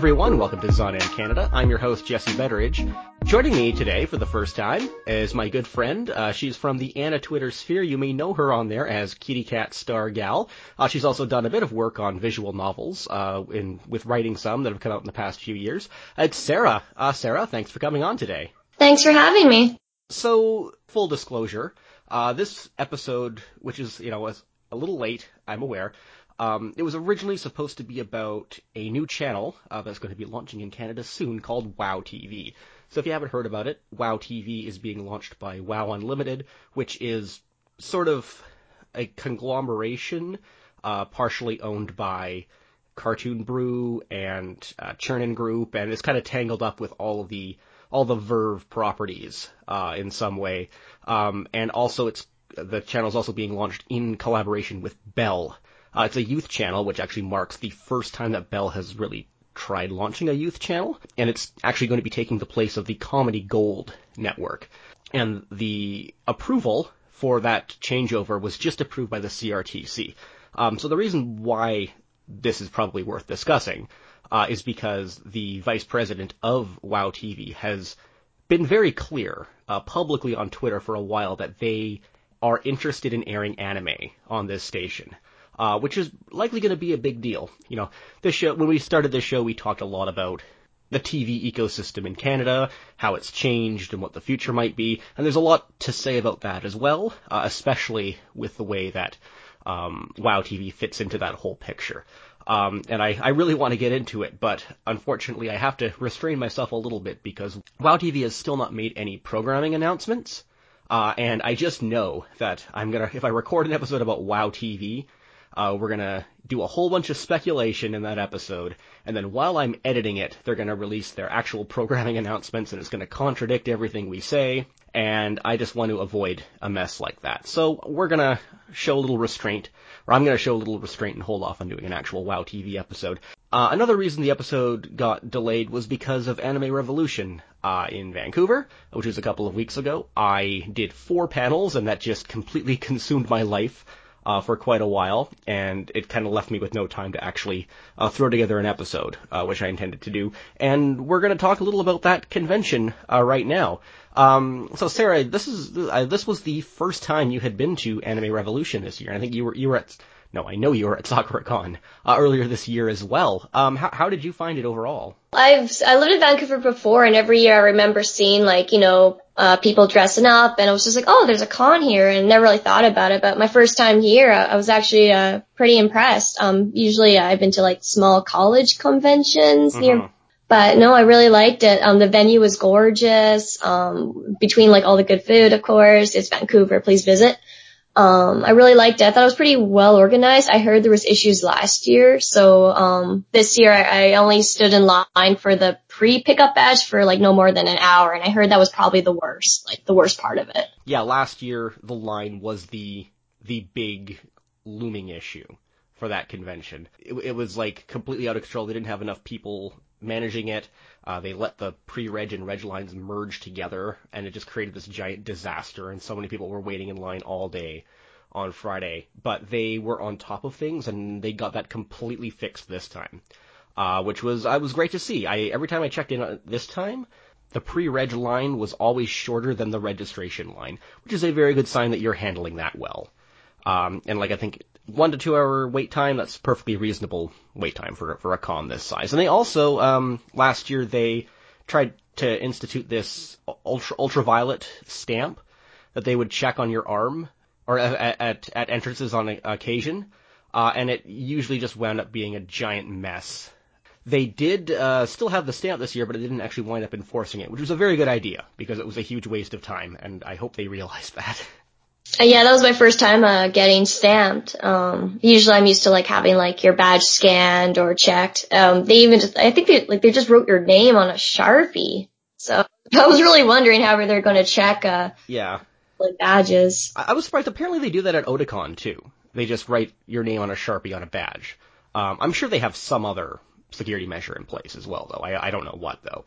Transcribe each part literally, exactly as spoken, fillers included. everyone, welcome to Zonan Canada. I'm your host, Jesse Betteridge. Joining me today for the first time is my good friend. Uh, she's from the Anna Twitter sphere. You may know her on there as Kitty Cat Star Gal. Uh, she's also done a bit of work on visual novels, uh, in, with writing some that have come out in the past few years. It's Sarah. Uh, Sarah, thanks for coming on today. Thanks for having me. So, full disclosure, uh, this episode, which is, you know, a little late, I'm aware. Um, it was originally supposed to be about a new channel uh, that's going to be launching in Canada soon called Wow T V. So if you haven't heard about it, Wow T V is being launched by Wow Unlimited, which is sort of a conglomeration uh, partially owned by Cartoon Brew and uh, Chernin Group, and it's kind of tangled up with all of the all the Verve properties uh, in some way. Um, and also, it's the channel's also being launched in collaboration with Bell. Uh, it's a youth channel, which actually marks the first time that Bell has really tried launching a youth channel, and it's actually going to be taking the place of the Comedy Gold Network. And the approval for that changeover was just approved by the C R T C. Um, so the reason why this is probably worth discussing uh, is because the vice president of Wow T V has been very clear uh, publicly on Twitter for a while that they are interested in airing anime on this station. Uh, which is likely going to be a big deal. You know, this show, when we started this show, we talked a lot about the T V ecosystem in Canada, how it's changed and what the future might be. And there's a lot to say about that as well, uh, especially with the way that um, Wow T V fits into that whole picture. Um, and I, I really want to get into it, but unfortunately I have to restrain myself a little bit because Wow T V has still not made any programming announcements. Uh, and I just know that I'm going to, if I record an episode about Wow T V, Uh, we're going to do a whole bunch of speculation in that episode, and then while I'm editing it, they're going to release their actual programming announcements, and it's going to contradict everything we say, and I just want to avoid a mess like that. So we're going to show a little restraint, or I'm going to show a little restraint and hold off on doing an actual Wow T V episode. Uh, another reason the episode got delayed was because of Anime Revolution uh, in Vancouver, which was a couple of weeks ago. I did four panels, and that just completely consumed my life. Uh, for quite a while, and it kind of left me with no time to actually uh, throw together an episode, uh, which I intended to do. And we're going to talk a little about that convention uh, right now. Um, so, Sarah, this is uh, this was the first time you had been to Anime Revolution this year. And I think you were you were at no, I know you were at SakuraCon uh, earlier this year as well. Um, how how did you find it overall? I've I lived in Vancouver before, and every year I remember seeing, like, you know, uh people dressing up, and I was just like, oh, there's a con here, and never really thought about it. But my first time here, I, I was actually uh pretty impressed. Um, usually I've been to, like, small college conventions mm-hmm. near, but no, I really liked it. Um, the venue was gorgeous. Um, between, like, all the good food, of course, it's Vancouver, please visit. Um, I really liked it. I thought it was pretty well organized. I heard there was issues last year, so um, this year I, I only stood in line for the pre-pickup badge for, like, no more than an hour, and I heard that was probably the worst, like, the worst part of it. Yeah, last year the line was the the big looming issue for that convention. It, it was, like, completely out of control. They didn't have enough people managing it. Uh, they let the pre-reg and reg lines merge together, and it just created this giant disaster, and so many people were waiting in line all day on Friday. But they were on top of things, and they got that completely fixed this time, uh, which was I was great to see. I every time I checked in on this time, the pre-reg line was always shorter than the registration line, which is a very good sign that you're handling that well. Um, and, like, I think one to two hour wait time, that's perfectly reasonable wait time for, for a con this size. And they also, um, last year they tried to institute this ultra, ultraviolet stamp that they would check on your arm or at, at, at entrances on occasion. Uh, and it usually just wound up being a giant mess. They did, uh, still have the stamp this year, but it didn't actually wind up enforcing it, which was a very good idea because it was a huge waste of time. And I hope they realized that. Uh, yeah, that was my first time uh, getting stamped. Um, usually I'm used to, like, having, like, your badge scanned or checked. Um, they even just, I think they, like, they just wrote your name on a Sharpie. So I was really wondering how they're going to check, uh, yeah, like, badges. I-, I was surprised. Apparently they do that at Oticon too. They just write your name on a Sharpie on a badge. Um, I'm sure they have some other security measure in place as well, though. I, I don't know what, though.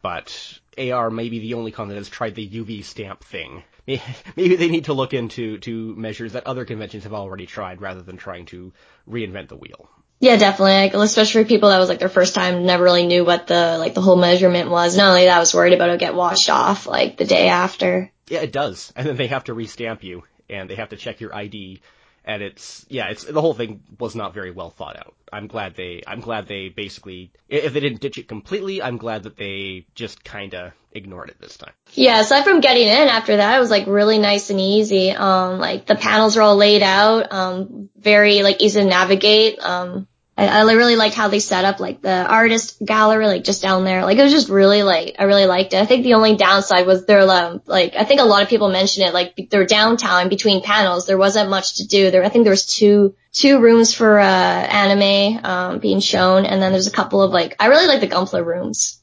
But A R may be the only con that has tried the U V stamp thing. Maybe they need to look into to measures that other conventions have already tried rather than trying to reinvent the wheel. Yeah, definitely. Like, especially for people that was like their first time, never really knew what the like the whole measurement was. Not only that, I was worried about it get washed off like the day after. Yeah, it does. And then they have to restamp you and they have to check your I D. And it's, yeah, it's, the whole thing was not very well thought out. I'm glad they, I'm glad they basically, if they didn't ditch it completely, I'm glad that they just kinda ignored it this time. Yeah, aside from getting in after that, it was like really nice and easy. Um, like the panels are all laid out, um, very like easy to navigate. Um, I, I really liked how they set up like the artist gallery, like just down there. Like it was just really like, I really liked it. I think the only downside was their, um, like, I think a lot of people mentioned it, like their downtown between panels, there wasn't much to do there. I think there was two, two rooms for, uh, anime, um, being shown. And then there's a couple of like, I really like the Gunpla rooms,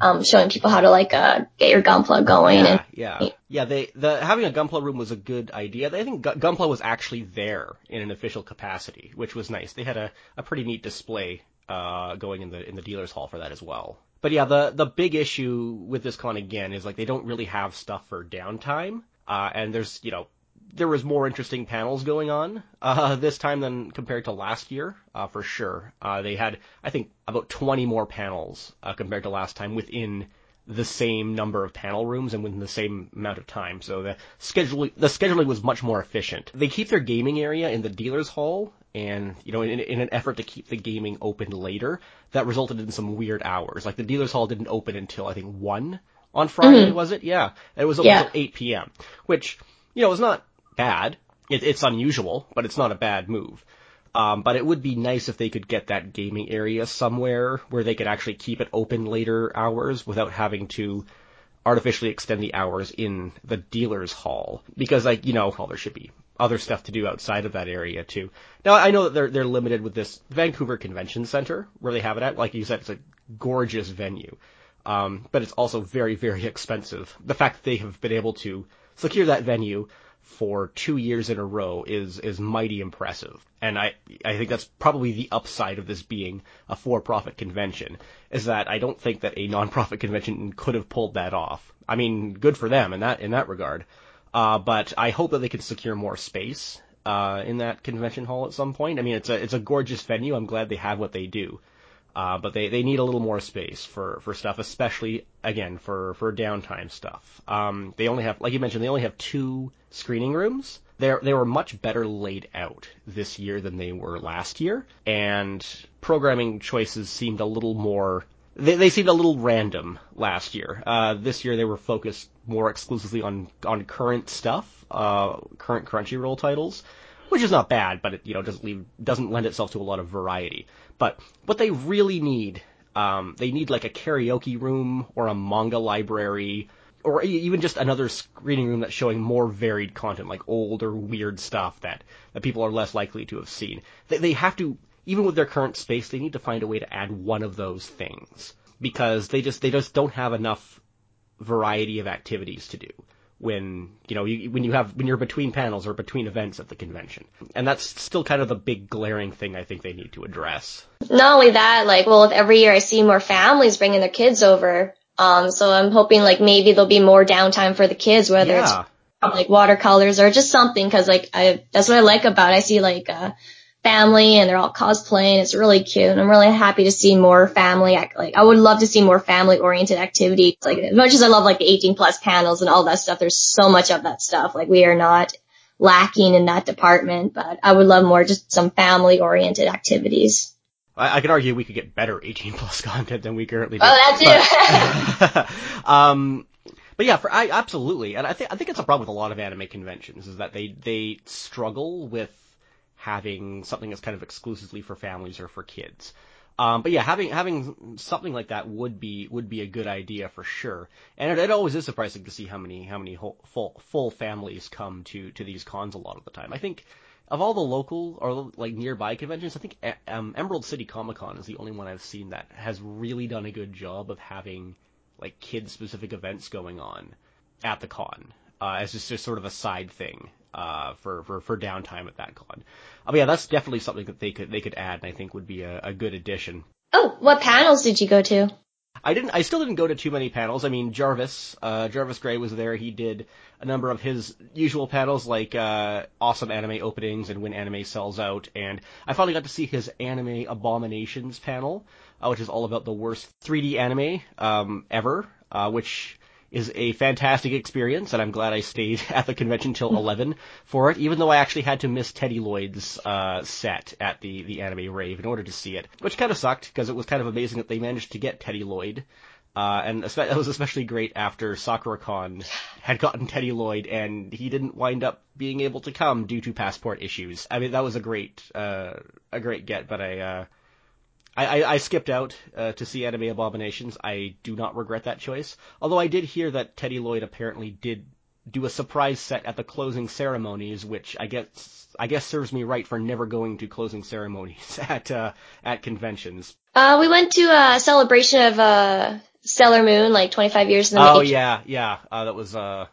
um, showing people how to like, uh, get your Gunpla going. Yeah. And, yeah. Yeah. They, the, having a Gunpla room was a good idea. I think Gunpla was actually there in an official capacity, which was nice. They had a, a pretty neat display, uh, going in the, in the dealer's hall for that as well. But yeah, the, the big issue with this con again is like they don't really have stuff for downtime. Uh, and there's, you know, there was more interesting panels going on, uh, this time than compared to last year, uh, for sure. Uh, they had, I think, about twenty more panels, uh, compared to last time within the same number of panel rooms and within the same amount of time. So the scheduling, the scheduling was much more efficient. They keep their gaming area in the dealer's hall and, you know, in, in an effort to keep the gaming open later, that resulted in some weird hours. Like the dealer's hall didn't open until, I think, one on Friday, mm-hmm. was it? Yeah. It was yeah. until eight p.m., which, you know, was not bad. It, it's unusual, but it's not a bad move. Um, but it would be nice if they could get that gaming area somewhere where they could actually keep it open later hours without having to artificially extend the hours in the dealer's hall. Because, like, you know, well, there should be other stuff to do outside of that area, too. Now, I know that they're, they're limited with this Vancouver Convention Center, where they have it at. Like you said, it's a gorgeous venue. Um, but it's also very, very expensive. The fact that they have been able to secure that venue for two years in a row is, is mighty impressive. And I, I think that's probably the upside of this being a for-profit convention, is that I don't think that a non-profit convention could have pulled that off. I mean, good for them in that, in that regard. Uh, but I hope that they can secure more space, uh, in that convention hall at some point. I mean, it's a, it's a gorgeous venue. I'm glad they have what they do. Uh, but they, they need a little more space for, for stuff, especially, again, for, for downtime stuff. Um, they only have, like you mentioned, they only have two screening rooms. They're, they were much better laid out this year than they were last year. And programming choices seemed a little more, they, they seemed a little random last year. Uh, this year they were focused more exclusively on, on current stuff, uh, current Crunchyroll titles. Which is not bad, but it, you know, doesn't leave, doesn't lend itself to a lot of variety. But what they really need, um, they need like a karaoke room or a manga library or even just another screening room that's showing more varied content, like old or weird stuff that, that people are less likely to have seen. They, they have to, even with their current space, they need to find a way to add one of those things because they just, they just don't have enough variety of activities to do. When, you know, you, when you have, when you're between panels or between events at the convention. And that's still kind of the big glaring thing I think they need to address. Not only that, like, well, if every year I see more families bringing their kids over, um, so I'm hoping, like, maybe there'll be more downtime for the kids, whether yeah. it's, like, watercolors or just something, because, like, I, that's what I like about it. I see, like, uh, family and they're all cosplaying. It's really cute. And I'm really happy to see more family, like, I would love to see more family oriented activities. Like, as much as I love like the eighteen plus panels and all that stuff, there's so much of that stuff. Like, we are not lacking in that department, but I would love more just some family oriented activities. I, I could argue we could get better eighteen plus content than we currently do. Oh, that too. But, um, But yeah, for, I, absolutely. And I think, I think it's a problem with a lot of anime conventions is that they, they struggle with having something that's kind of exclusively for families or for kids. Um, but yeah, having, having something like that would be, would be a good idea for sure. And it, it always is surprising to see how many, how many whole, full, full families come to, to these cons a lot of the time. I think of all the local or like nearby conventions, I think, um, Emerald City Comic Con is the only one I've seen that has really done a good job of having like kids specific events going on at the con. Uh, as just, just sort of a side thing. Uh, for, for, for downtime at that con. Oh yeah, that's definitely something that they could, they could add and I think would be a, a good addition. Oh, what panels did you go to? I didn't. I still didn't go to too many panels. I mean, Jarvis, uh, Jarvis Gray was there. He did a number of his usual panels, like uh, awesome anime openings and when anime sells out. And I finally got to see his anime abominations panel, uh, which is all about the worst three D anime um, ever, uh, which is a fantastic experience, and I'm glad I stayed at the convention till eleven for it, even though I actually had to miss Teddy Lloyd's uh, set at the, the anime rave in order to see it, which kind of sucked, because it was kind of amazing that they managed to get Teddy Lloyd, uh, and that was especially great after SakuraCon had gotten Teddy Lloyd, and he didn't wind up being able to come due to passport issues. I mean, that was a great uh, a great get, but I... Uh, I, I skipped out uh, to see Anime Abominations. I do not regret that choice. Although I did hear that Teddy Lloyd apparently did do a surprise set at the closing ceremonies, which I guess I guess serves me right for never going to closing ceremonies at uh, at conventions. Uh, we went to a celebration of uh, Sailor Moon, like twenty-five years in the making. Oh yeah, yeah. Uh, that was uh,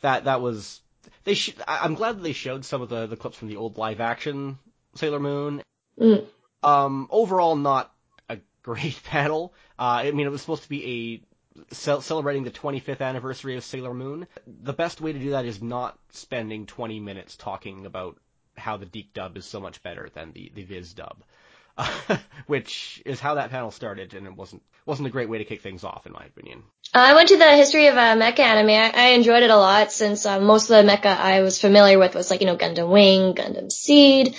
that that was. They sh- I'm glad that they showed some of the, the clips from the old live action Sailor Moon. Mm. Um, overall, not a great panel. Uh, I mean, it was supposed to be a ce- celebrating the twenty-fifth anniversary of Sailor Moon. The best way to do that is not spending twenty minutes talking about how the Deke dub is so much better than the, the Viz dub, uh, which is how that panel started, and it wasn't wasn't a great way to kick things off, in my opinion. I went to the history of uh, mecha anime. I, I enjoyed it a lot, since uh, most of the mecha I was familiar with was, like, you know, Gundam Wing, Gundam Seed.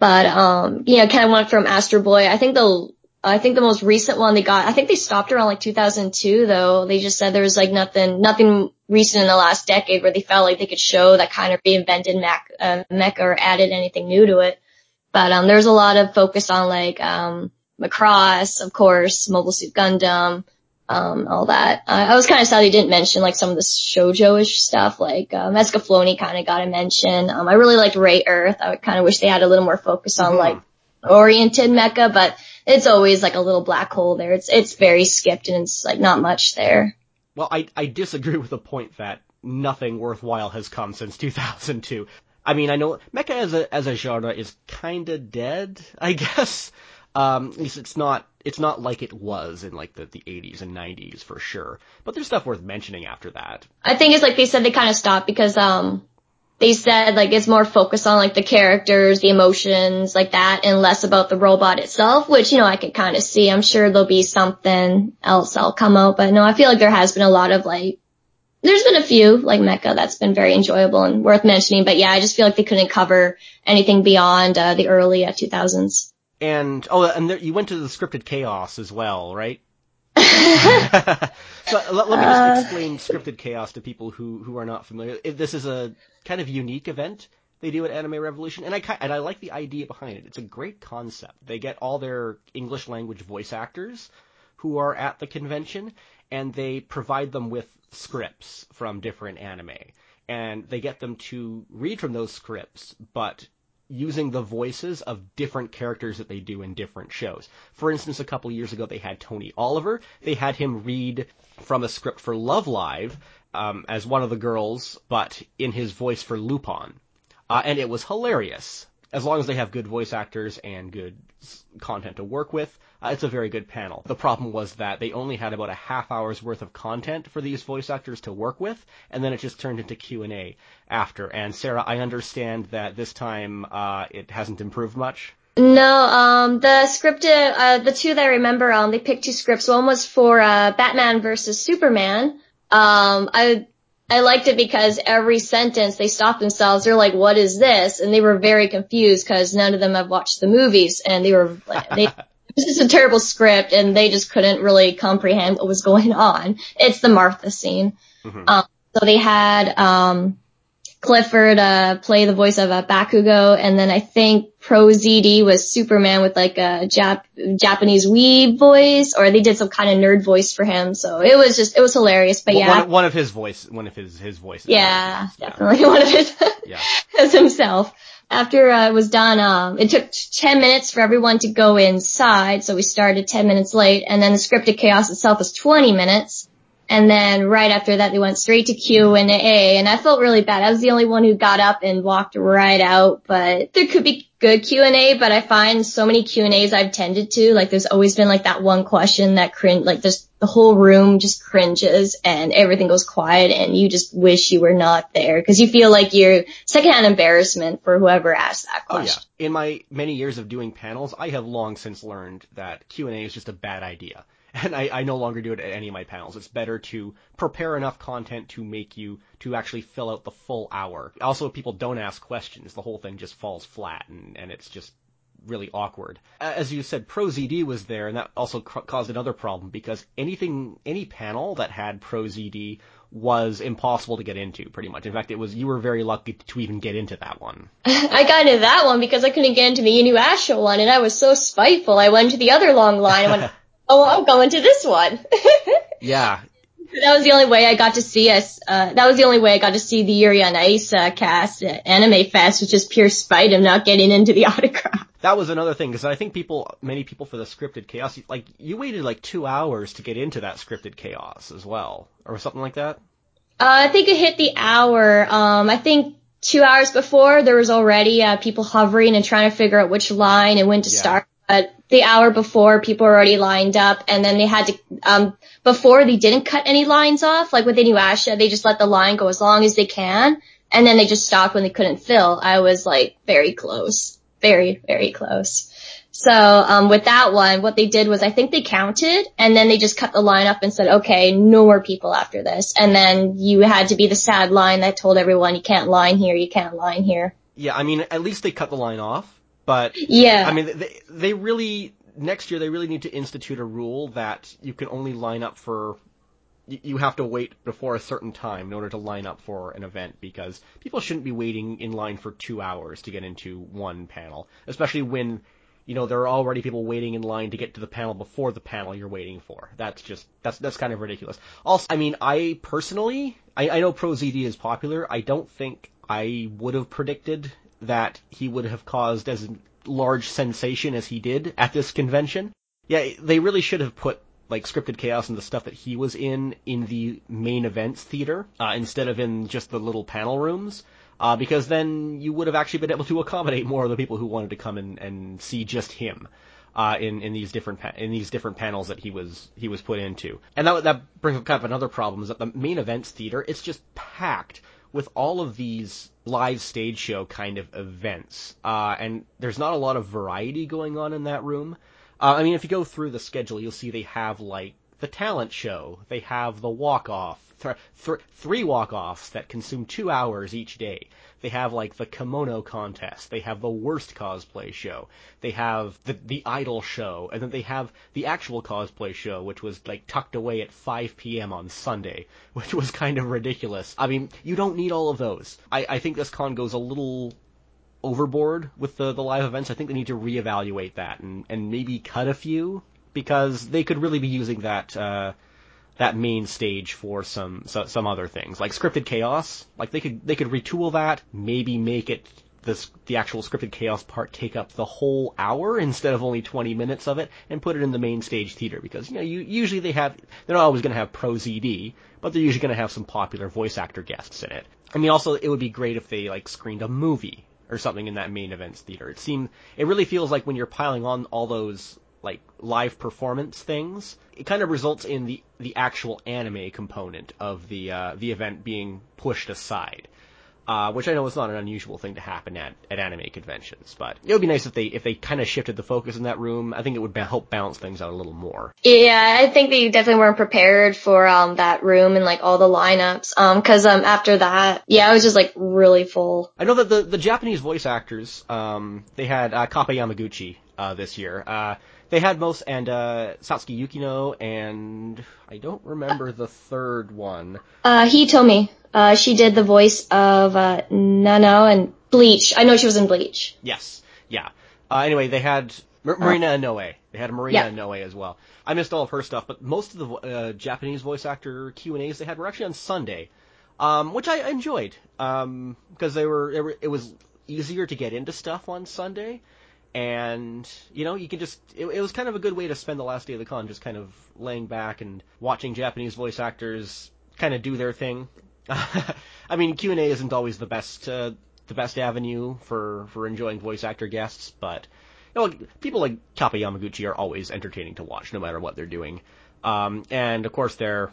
But, um, you know, kind of went from Astro Boy. I think the, I think the most recent one they got, I think they stopped around like two thousand two though. They just said there was like nothing, nothing recent in the last decade where they felt like they could show that kind of reinvented Mac, uh, mecha or added anything new to it. But, um, there's a lot of focus on like, um, Macross, of course, Mobile Suit Gundam, um, all that. Uh, I was kind of sad they didn't mention like some of the shoujo-ish stuff, like um, Escaflowne kind of got a mention. Um, I really liked Ray Earth. I kind of wish they had a little more focus on mm-hmm. like oriented mecha, but it's always like a little black hole there. It's it's very skipped and it's like not much there. Well, I I disagree with the point that nothing worthwhile has come since two thousand two. I mean, I know mecha as a as a genre is kind of dead, I guess. Um, at least it's not. It's not like it was in, like, the, the eighties and nineties, for sure. But there's stuff worth mentioning after that. I think it's, like, they said they kind of stopped because um they said, like, it's more focused on, like, the characters, the emotions, like that, and less about the robot itself, which, you know, I could kind of see. I'm sure there'll be something else that'll come out. But, no, I feel like there has been a lot of, like, there's been a few, like, mecha that's been very enjoyable and worth mentioning. But, yeah, I just feel like they couldn't cover anything beyond uh, the early uh, two thousands. And, oh, and there, you went to the Scripted Chaos as well, right? so let, let me just explain Scripted Chaos to people who, who are not familiar. This is a kind of unique event they do at Anime Revolution, and I, and I like the idea behind it. It's a great concept. They get all their English language voice actors who are at the convention, and they provide them with scripts from different anime. And they get them to read from those scripts, but using the voices of different characters that they do in different shows. For instance, a couple years ago, they had Tony Oliver. They had him read from a script for Love Live um, as one of the girls, but in his voice for Lupin. Uh, and it was hilarious. As long as they have good voice actors and good content to work with, uh, it's a very good panel. The problem was that they only had about a half hour's worth of content for these voice actors to work with, and then it just turned into Q and A after. And Sarah, I understand that this time uh, it hasn't improved much? No, um, the scripted, uh, the two that I remember, um, they picked two scripts. One was for uh, Batman versus Superman. Um, I I liked it because every sentence they stopped themselves. They're like, what is this? And they were very confused because none of them have watched the movies. And they were, they, it was just a terrible script and they just couldn't really comprehend what was going on. It's the Martha scene. Mm-hmm. Um, so they had, um, Clifford, uh, play the voice of uh, Bakugo. And then I think ProZD was Superman with like a Jap- Japanese weeb voice, or they did some kind of nerd voice for him. So it was just, it was hilarious, but well, yeah. One, one of his voice, one of his, his voices. Yeah, definitely. Yeah. One of his, yeah. As himself. After uh, it was done, um, it took ten minutes for everyone to go inside. So we started ten minutes late, and then the Scripted Chaos itself was twenty minutes. And then right after that, they went straight to Q and A, and I felt really bad. I was the only one who got up and walked right out, but there could be good Q and A, but I find so many Q and A's I've tended to, like there's always been like that one question that cringe, like just the whole room just cringes and everything goes quiet and you just wish you were not there because you feel like you're secondhand embarrassment for whoever asked that question. Oh, yeah. In my many years of doing panels, I have long since learned that Q and A is just a bad idea. And I, I no longer do it at any of my panels. It's better to prepare enough content to make you, to actually fill out the full hour. Also, if people don't ask questions, the whole thing just falls flat, and, and it's just really awkward. As you said, ProZD was there, and that also cr- caused another problem, because anything, any panel that had ProZD was impossible to get into, pretty much. In fact, it was, you were very lucky to even get into that one. I got into that one because I couldn't get into the InuYasha one, and I was so spiteful. I went to the other long line and went... Oh, I'm going to this one. Yeah. That was the only way I got to see us. Uh, that was the only way I got to see the Yuri on Ice uh, cast at Anime Fest, which is pure spite of not getting into the autograph. That was another thing, because I think people, many people for the scripted chaos, like, you waited like two hours to get into that scripted chaos as well, or something like that? Uh, I think it hit the hour. Um, I think two hours before, there was already uh, people hovering and trying to figure out which line and when to yeah. start. But the hour before, people were already lined up, and then they had to, um, before they didn't cut any lines off, like with InuYasha, they just let the line go as long as they can, and then they just stopped when they couldn't fill. I was like very close, very, very close. So, um, with that one, what they did was I think they counted, and then they just cut the line up and said, okay, no more people after this. And then you had to be the sad line that told everyone, you can't line here, you can't line here. Yeah, I mean, at least they cut the line off. But, yeah. I mean, they, they really, next year, they really need to institute a rule that you can only line up for, you have to wait before a certain time in order to line up for an event, because people shouldn't be waiting in line for two hours to get into one panel, especially when, you know, there are already people waiting in line to get to the panel before the panel you're waiting for. That's just, that's that's kind of ridiculous. Also, I mean, I personally, I, I know ProZD is popular. I don't think I would have predicted that he would have caused as large sensation as he did at this convention. Yeah, they really should have put, like, Scripted Chaos and the stuff that he was in in the main events theater, uh, instead of in just the little panel rooms, uh, because then you would have actually been able to accommodate more of the people who wanted to come and, and see just him. Uh, in in these different pa- in these different panels that he was he was put into, and that that brings up kind of another problem is that the main events theater, it's just packed with all of these live stage show kind of events, uh, and there's not a lot of variety going on in that room. Uh, I mean, if you go through the schedule, you'll see they have like the talent show, they have the walk off, th- th- three walk offs that consume two hours each day. They have, like, the kimono contest. They have the worst cosplay show. They have the the idol show. And then they have the actual cosplay show, which was, like, tucked away at five p.m. on Sunday, which was kind of ridiculous. I mean, you don't need all of those. I, I think this con goes a little overboard with the, the live events. I think they need to reevaluate that and, and maybe cut a few, because they could really be using that... Uh, that main stage for some so, some other things, like Scripted Chaos. Like they could they could retool that, maybe make it this the actual Scripted Chaos part take up the whole hour instead of only twenty minutes of it, and put it in the main stage theater, because you know you usually they have they're not always going to have ProZD, but they're usually going to have some popular voice actor guests in it. I mean, also it would be great if they like screened a movie or something in that main events theater. It seemed it really feels like when you're piling on all those like live performance things, it kind of results in the the actual anime component of the uh, the event being pushed aside, uh, which I know is not an unusual thing to happen at, at anime conventions. But it would be nice if they if they kind of shifted the focus in that room. I think it would ba- help balance things out a little more. Yeah, I think they definitely weren't prepared for um that room and like all the lineups. Um, because um after that, yeah, I was just like really full. I know that the the Japanese voice actors um they had uh, Kappa Yamaguchi uh this year uh. They had most, and, uh, Satsuki Yukino, and I don't remember the third one. Uh, Hitomi. Uh, she did the voice of, uh, Nano and Bleach. I know she was in Bleach. Yes. Yeah. Uh, anyway, they had Mar- Marina Inoue. They had Marina yeah. Inoue as well. I missed all of her stuff, but most of the, uh, Japanese voice actor Q and A's they had were actually on Sunday, um, which I enjoyed, um, because they were, it, were, it was easier to get into stuff on Sunday. And, you know, you can just... It, it was kind of a good way to spend the last day of the con, just kind of laying back and watching Japanese voice actors kind of do their thing. I mean, Q and A isn't always the best uh, the best avenue for, for enjoying voice actor guests, but you know, people like Kappa Yamaguchi are always entertaining to watch, no matter what they're doing. Um, and, of course, their,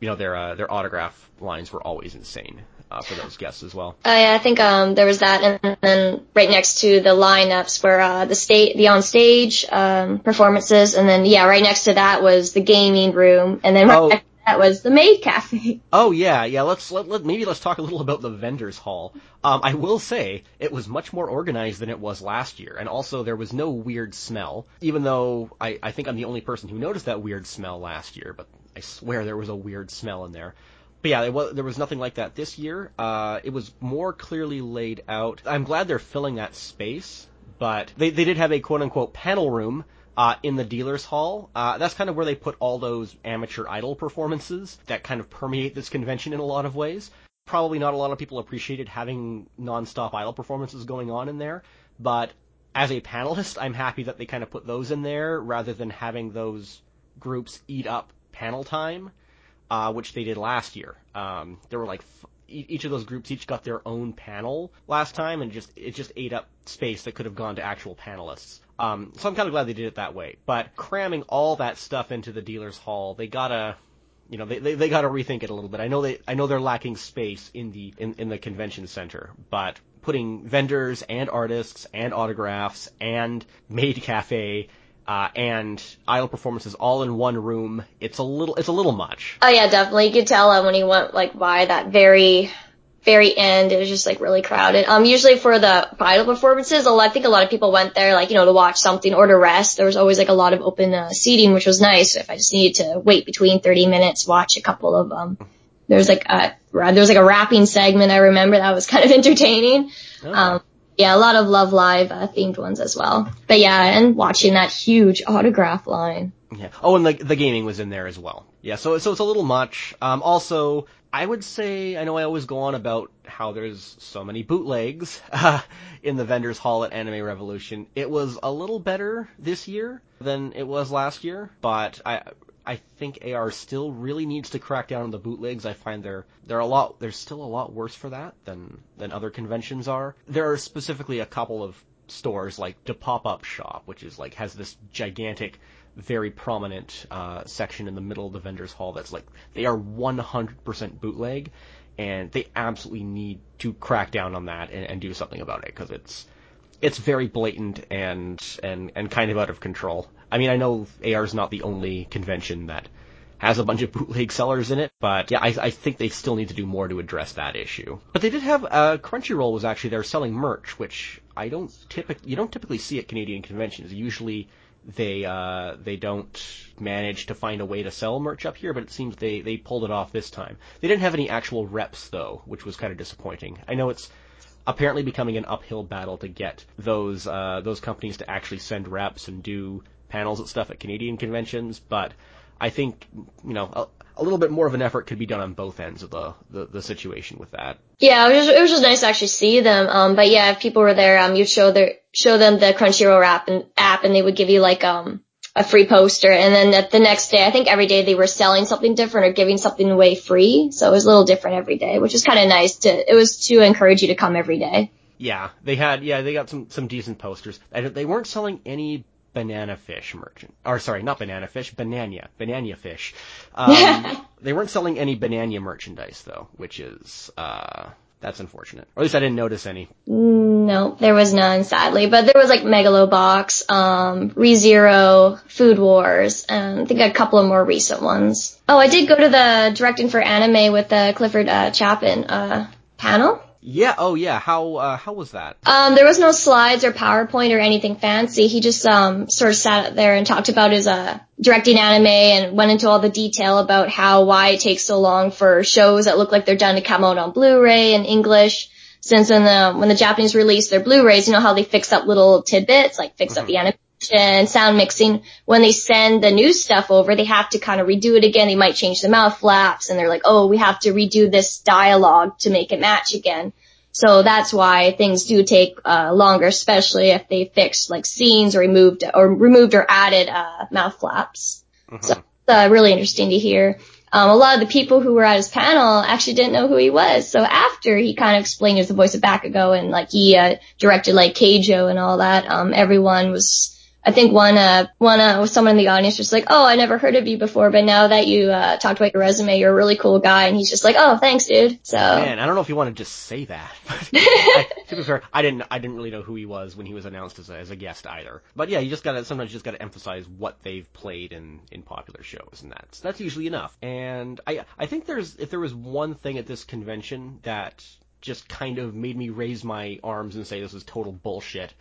you know, their uh, their autograph lines were always insane. Uh, for those guests as well. Oh, yeah, I think um, there was that, and then right next to the lineups were uh, the state, the on-stage um, performances, and then yeah, right next to that was the gaming room, and then right oh. next to that was the maid cafe. Oh yeah, yeah. Let's let, let maybe let's talk a little about the vendors hall. Um, I will say it was much more organized than it was last year, and also there was no weird smell. Even though I, I think I'm the only person who noticed that weird smell last year, but I swear there was a weird smell in there. But yeah, it was, there was nothing like that this year. Uh, it was more clearly laid out. I'm glad they're filling that space, but they, they did have a quote-unquote panel room uh, in the dealer's hall. Uh, that's kind of where they put all those amateur idol performances that kind of permeate this convention in a lot of ways. Probably not a lot of people appreciated having non-stop idol performances going on in there, but as a panelist, I'm happy that they kind of put those in there rather than having those groups eat up panel time. Uh, which they did last year. Um, there were like f- each of those groups each got their own panel last time, and just it just ate up space that could have gone to actual panelists. Um, so I'm kind of glad they did it that way. But cramming all that stuff into the dealer's hall, they gotta, you know, they, they, they gotta rethink it a little bit. I know they I know they're lacking space in the in, in the convention center, but putting vendors and artists and autographs and maid cafe. Uh, and idol performances all in one room. It's a little, it's a little much. Oh yeah, definitely. You could tell um, when he went like by that very, very end, it was just like really crowded. Um, usually for the idol performances, I think a lot of people went there like, you know, to watch something or to rest. There was always like a lot of open uh, seating, which was nice. If I just needed to wait between thirty minutes, watch a couple of, um, there's like a, there was like a rapping segment. I remember that was kind of entertaining. Oh. Um, Yeah, a lot of Love Live uh, themed ones as well. But yeah, and watching that huge autograph line. Yeah. Oh, and the the gaming was in there as well. Yeah. So so it's a little much. Um. Also, I would say I know I always go on about how there's so many bootlegs uh, in the vendors hall at Anime Revolution. It was a little better this year than it was last year, but I. I think A R still really needs to crack down on the bootlegs. I find they're they're a lot they're still a lot worse for that than than other conventions are. There are specifically a couple of stores like the pop-up shop, which is like has this gigantic, very prominent uh, section in the middle of the vendors hall that's like they are one hundred percent bootleg, and they absolutely need to crack down on that and, and do something about it because it's. It's very blatant and, and and kind of out of control. I mean, I know A R's not the only convention that has a bunch of bootleg sellers in it, but yeah, I, I think they still need to do more to address that issue. But they did have uh, Crunchyroll was actually there selling merch, which I don't typically you don't typically see at Canadian conventions. Usually they uh, they don't manage to find a way to sell merch up here, but it seems they they pulled it off this time. They didn't have any actual reps though, which was kind of disappointing. I know it's. Apparently becoming an uphill battle to get those uh, those companies to actually send reps and do panels and stuff at Canadian conventions, but I think, you know, a, a little bit more of an effort could be done on both ends of the, the, the situation with that. Yeah, it was, it was just nice to actually see them, um, but yeah, if people were there, um, you'd show, their, show them the Crunchyroll app and, app, and they would give you, like, um, a free poster, and then at the next day, I think every day they were selling something different or giving something away free, so it was a little different every day, which was kind of nice. To, it was to encourage you to come every day. Yeah, they had, yeah, they got some, some decent posters. They weren't selling any Banana Fish merchant, or sorry, not Banana Fish, Banana, Banana Fish. Um, they weren't selling any Banana merchandise, though, which is, uh... That's unfortunate. Or at least I didn't notice any. No, there was none, sadly. But there was, like, Megalobox, um, ReZero, Food Wars, and I think a couple of more recent ones. Oh, I did go to the Directing for Anime with the Clifford uh, Chapin uh, panel. Yeah, oh, yeah. How uh, how was that? Um, there was no slides or PowerPoint or anything fancy. He just um sort of sat there and talked about his uh directing anime and went into all the detail about how, why it takes so long for shows that look like they're done to come out on Blu-ray and English. Since in the, when the Japanese release their Blu-rays, you know how they fix up little tidbits, like fix mm-hmm. up the animation, sound mixing. When they send the new stuff over, they have to kind of redo it again. They might change the mouth flaps, and they're like, oh, we have to redo this dialogue to make it match again. So that's why things do take uh, longer, especially if they fixed like scenes or removed or removed or added uh, mouth flaps. Mm-hmm. So it's uh, really interesting to hear. Um, a lot of the people who were at his panel actually didn't know who he was. So after he kind of explained he was the voice of Bakugo and like he uh, directed like Keijo and all that, um, everyone was, I think one, uh, one, uh, someone in the audience was like, oh, I never heard of you before, but now that you uh, talked about your resume, you're a really cool guy. And he's just like, oh, thanks, dude. So. Man, I don't know if you want to just say that. But I, to be fair, I didn't, I didn't really know who he was when he was announced as a, as a guest either. But yeah, you just gotta, sometimes you just gotta emphasize what they've played in, in popular shows, and that's, that's usually enough. And I, I think there's, if there was one thing at this convention that just kind of made me raise my arms and say this is total bullshit,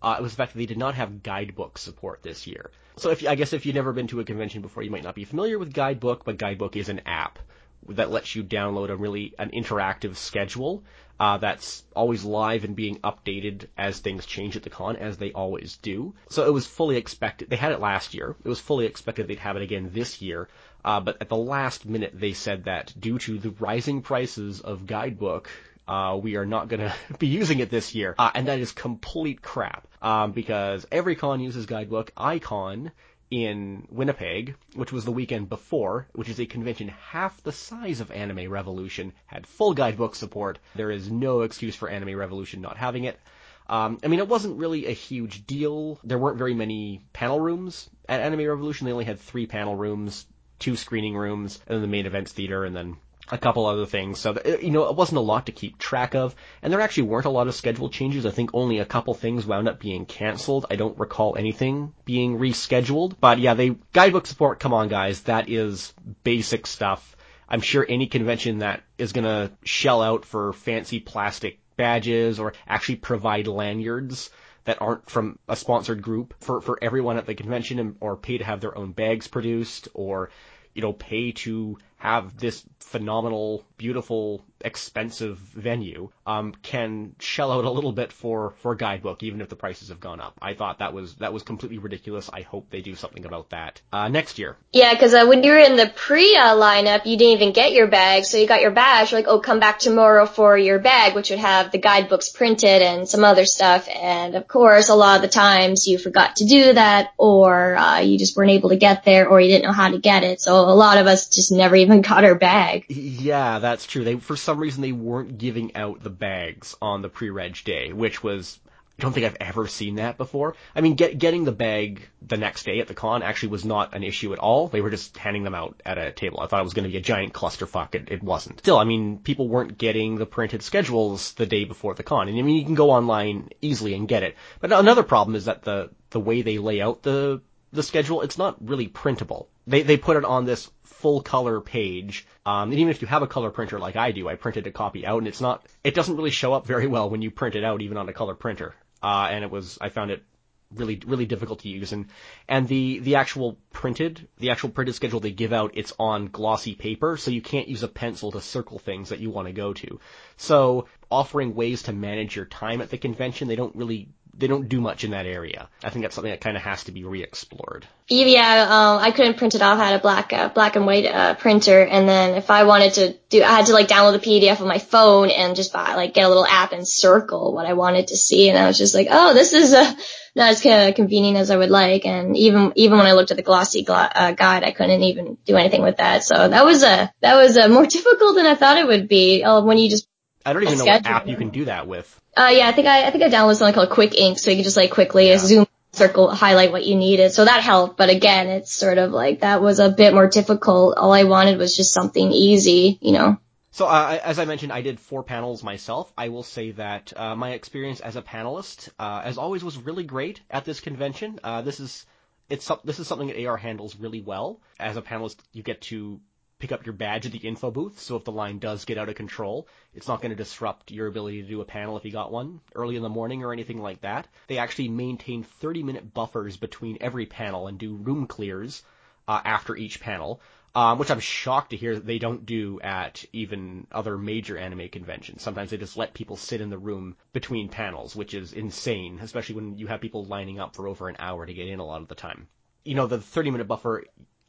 Uh, it was the fact that they did not have guidebook support this year. So if you, I guess if you've never been to a convention before, you might not be familiar with Guidebook, but Guidebook is an app that lets you download a really an interactive schedule uh, that's always live and being updated as things change at the con, as they always do. So it was fully expected. They had it last year. It was fully expected they'd have it again this year. Uh, but at the last minute, they said that due to the rising prices of Guidebook, Uh, we are not going to be using it this year. Uh, and that is complete crap, um, because every con uses Guidebook. Icon in Winnipeg, which was the weekend before, which is a convention half the size of Anime Revolution, had full Guidebook support. There is no excuse for Anime Revolution not having it. Um, I mean, it wasn't really a huge deal. There weren't very many panel rooms at Anime Revolution. They only had three panel rooms, two screening rooms, and then the main events theater, and then a couple other things. So, you know, it wasn't a lot to keep track of, and there actually weren't a lot of schedule changes. I think only a couple things wound up being cancelled. I don't recall anything being rescheduled. But yeah, they guidebook support, come on guys, that is basic stuff. I'm sure any convention that is going to shell out for fancy plastic badges or actually provide lanyards that aren't from a sponsored group for, for everyone at the convention, or pay to have their own bags produced, or, you know, pay to have this phenomenal, beautiful, expensive venue, um, can shell out a little bit for, for Guidebook, even if the prices have gone up. I thought that was, that was completely ridiculous. I hope they do something about that, uh, next year. Yeah, cause, uh, when you were in the pre, uh, lineup, you didn't even get your bag, so you got your badge, you're like, oh, come back tomorrow for your bag, which would have the guidebooks printed and some other stuff, and of course, a lot of the times you forgot to do that, or, uh, you just weren't able to get there, or you didn't know how to get it, so a lot of us just never even and got her bag. Yeah, that's true. They, for some reason, they weren't giving out the bags on the pre-reg day, which was, I don't think I've ever seen that before. I mean, get, getting the bag the next day at the con actually was not an issue at all. They were just handing them out at a table. I thought it was going to be a giant clusterfuck. It, it wasn't. Still, I mean, people weren't getting the printed schedules the day before the con. And I mean, you can go online easily and get it. But another problem is that the, the way they lay out the, the schedule, it's not really printable. They, they put it on this full color page, um, and even if you have a color printer like I do, I printed a copy out, and it's not, it doesn't really show up very well when you print it out, even on a color printer. Uh, and it was, I found it really, really difficult to use, and, and the, the actual printed, the actual printed schedule they give out, it's on glossy paper, so you can't use a pencil to circle things that you want to go to. So, offering ways to manage your time at the convention, they don't really They don't do much in that area. I think that's something that kind of has to be re-explored. Yeah, um, I couldn't print it off. I had a black, uh, black and white uh, printer, and then if I wanted to do, I had to like download the P D F on my phone and just buy, like get a little app and circle what I wanted to see. And I was just like, oh, this is uh, not as kind of convenient as I would like. And even even when I looked at the glossy glo- uh, guide, I couldn't even do anything with that. So that was a that was a more difficult than I thought it would be. Uh, when you just I don't even know what app you can do that with. Uh, yeah, I think I, I think I downloaded something called Quick Ink, so you can just like quickly yeah. zoom, circle, highlight what you needed. So that helped, but again, it's sort of like that was a bit more difficult. All I wanted was just something easy, you know. So uh, as I mentioned, I did four panels myself. I will say that uh, my experience as a panelist, uh, as always, was really great at this convention. Uh, this is it's this is something that A R handles really well. As a panelist, you get to pick up your badge at the info booth, so if the line does get out of control, it's not going to disrupt your ability to do a panel if you got one early in the morning or anything like that. They actually maintain thirty-minute buffers between every panel and do room clears uh, after each panel, um, which I'm shocked to hear that they don't do at even other major anime conventions. Sometimes they just let people sit in the room between panels, which is insane, especially when you have people lining up for over an hour to get in a lot of the time. You know, the thirty-minute buffer